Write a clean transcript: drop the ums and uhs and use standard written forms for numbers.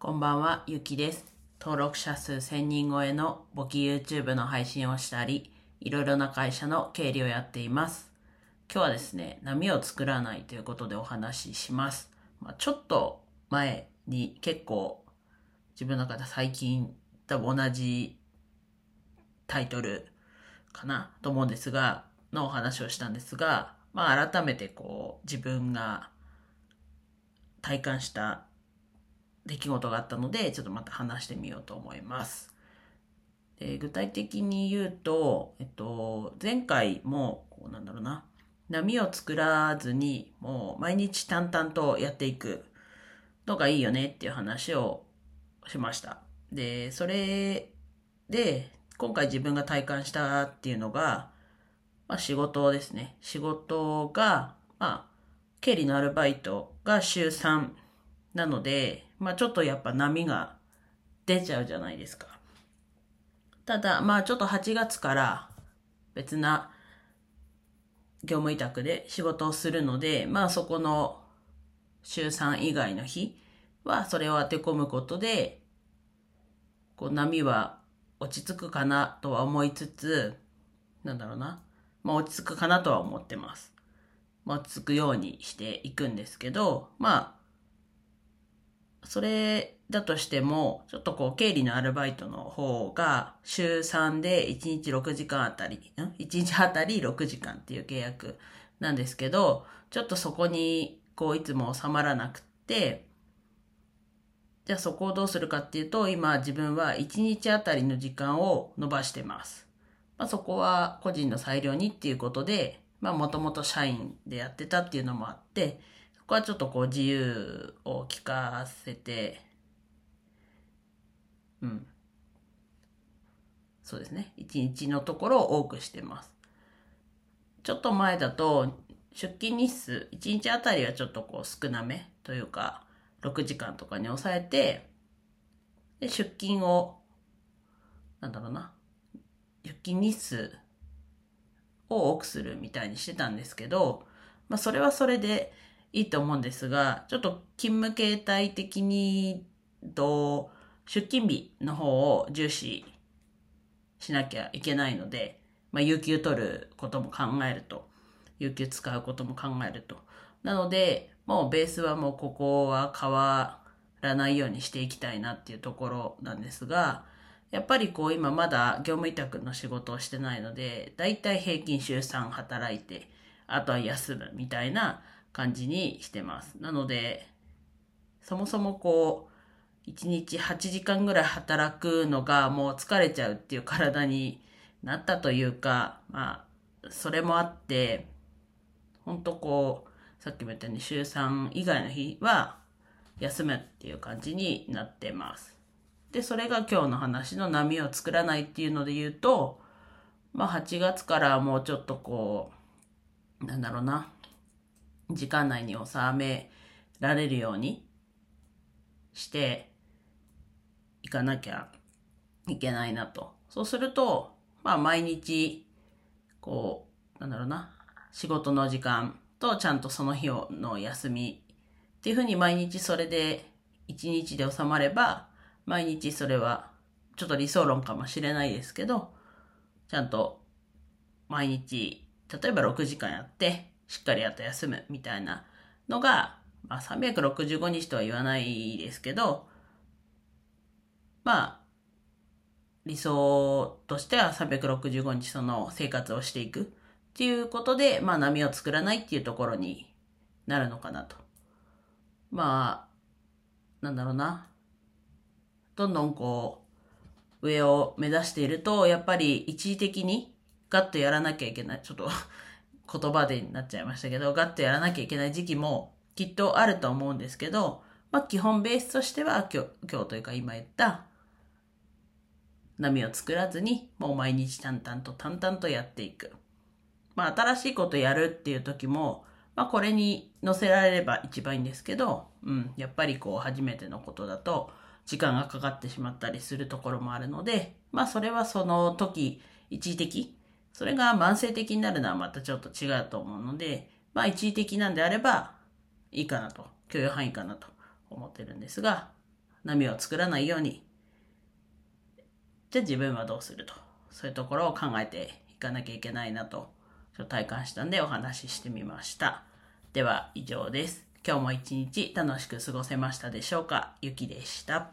こんばんは、ゆきです。登録者数1000人超えの簿記 YouTube の配信をしたり、いろいろな会社の経理をやっています。今日はですね、波を作らないということでお話しします。ちょっと前に結構自分の中で最近多分同じタイトルかなと思うんですが、のお話をしたんですが、改めて自分が体感した出来事があったので、ちょっとまた話してみようと思います。で、具体的に言うと、前回も波を作らずにもう毎日淡々とやっていくのがいいよねっていう話をしました。で、それで今回自分が体感したっていうのが、仕事ですね。仕事が、経理のアルバイトが週3なので、ちょっとやっぱ波が出ちゃうじゃないですか。ただ、ちょっと8月から別な業務委託で仕事をするので、そこの週3以外の日はそれを当て込むことで、波は落ち着くかなとは思いつつ、落ち着くかなとは思ってます。落ち着くようにしていくんですけど、それだとしても、ちょっと経理のアルバイトの方が、週3で1日6時間あたり、1日あたり6時間っていう契約なんですけど、ちょっとそこに、いつも収まらなくって、じゃあそこをどうするかっていうと、今自分は1日あたりの時間を伸ばしてます。そこは個人の裁量にっていうことで、もともと社員でやってたっていうのもあって、そこはちょっと自由を利かせて、そうですね。一日のところを多くしてます。ちょっと前だと、出勤日数、一日あたりはちょっと少なめというか、6時間とかに抑えて、で、出勤を、出勤日数を多くするみたいにしてたんですけど、それはそれでいいと思うんですが、ちょっと勤務形態的に出勤日の方を重視しなきゃいけないので、有給取ることも考えると、有給使うことも考えると。なので、もうベースはもうここは変わらないようにしていきたいなっていうところなんですが、やっぱり今まだ業務委託の仕事をしてないので、だいたい平均週3働いて、あとは休むみたいな感じにしてます。なので、そもそも1日8時間ぐらい働くのがもう疲れちゃうっていう体になったというか、それもあって、本当さっきも言ったように週3以外の日は休むっていう感じになってます。で、それが今日の話の波を作らないっていうので言うと、8月からもうちょっと時間内に収められるようにしていかなきゃいけないなと。そうすると、毎日、仕事の時間とちゃんとその日の休みっていうふうに毎日それで1日で収まれば、毎日それはちょっと理想論かもしれないですけど、ちゃんと毎日、例えば6時間やって、しっかりあと休むみたいなのが、365日とは言わないですけど、理想としては365日その生活をしていくっていうことで、波を作らないっていうところになるのかなと。どんどん上を目指していると、やっぱり一時的にガッとやらなきゃいけない。ちょっと言葉でになっちゃいましたけど、ガッとやらなきゃいけない時期もきっとあると思うんですけど、基本ベースとしては今日というか今言った波を作らずに、もう毎日淡々とやっていく。新しいことやるっていう時も、これに乗せられれば一番いいんですけど、やっぱり初めてのことだと、時間がかかってしまったりするところもあるので、それはその時、一時的。それが慢性的になるのはまたちょっと違うと思うので、一時的なんであればいいかなと、許容範囲かなと思ってるんですが、波を作らないように、じゃあ自分はどうすると、そういうところを考えていかなきゃいけないなと、ちょっと体感したんでお話ししてみました。では以上です。今日も一日楽しく過ごせましたでしょうか。ゆきでした。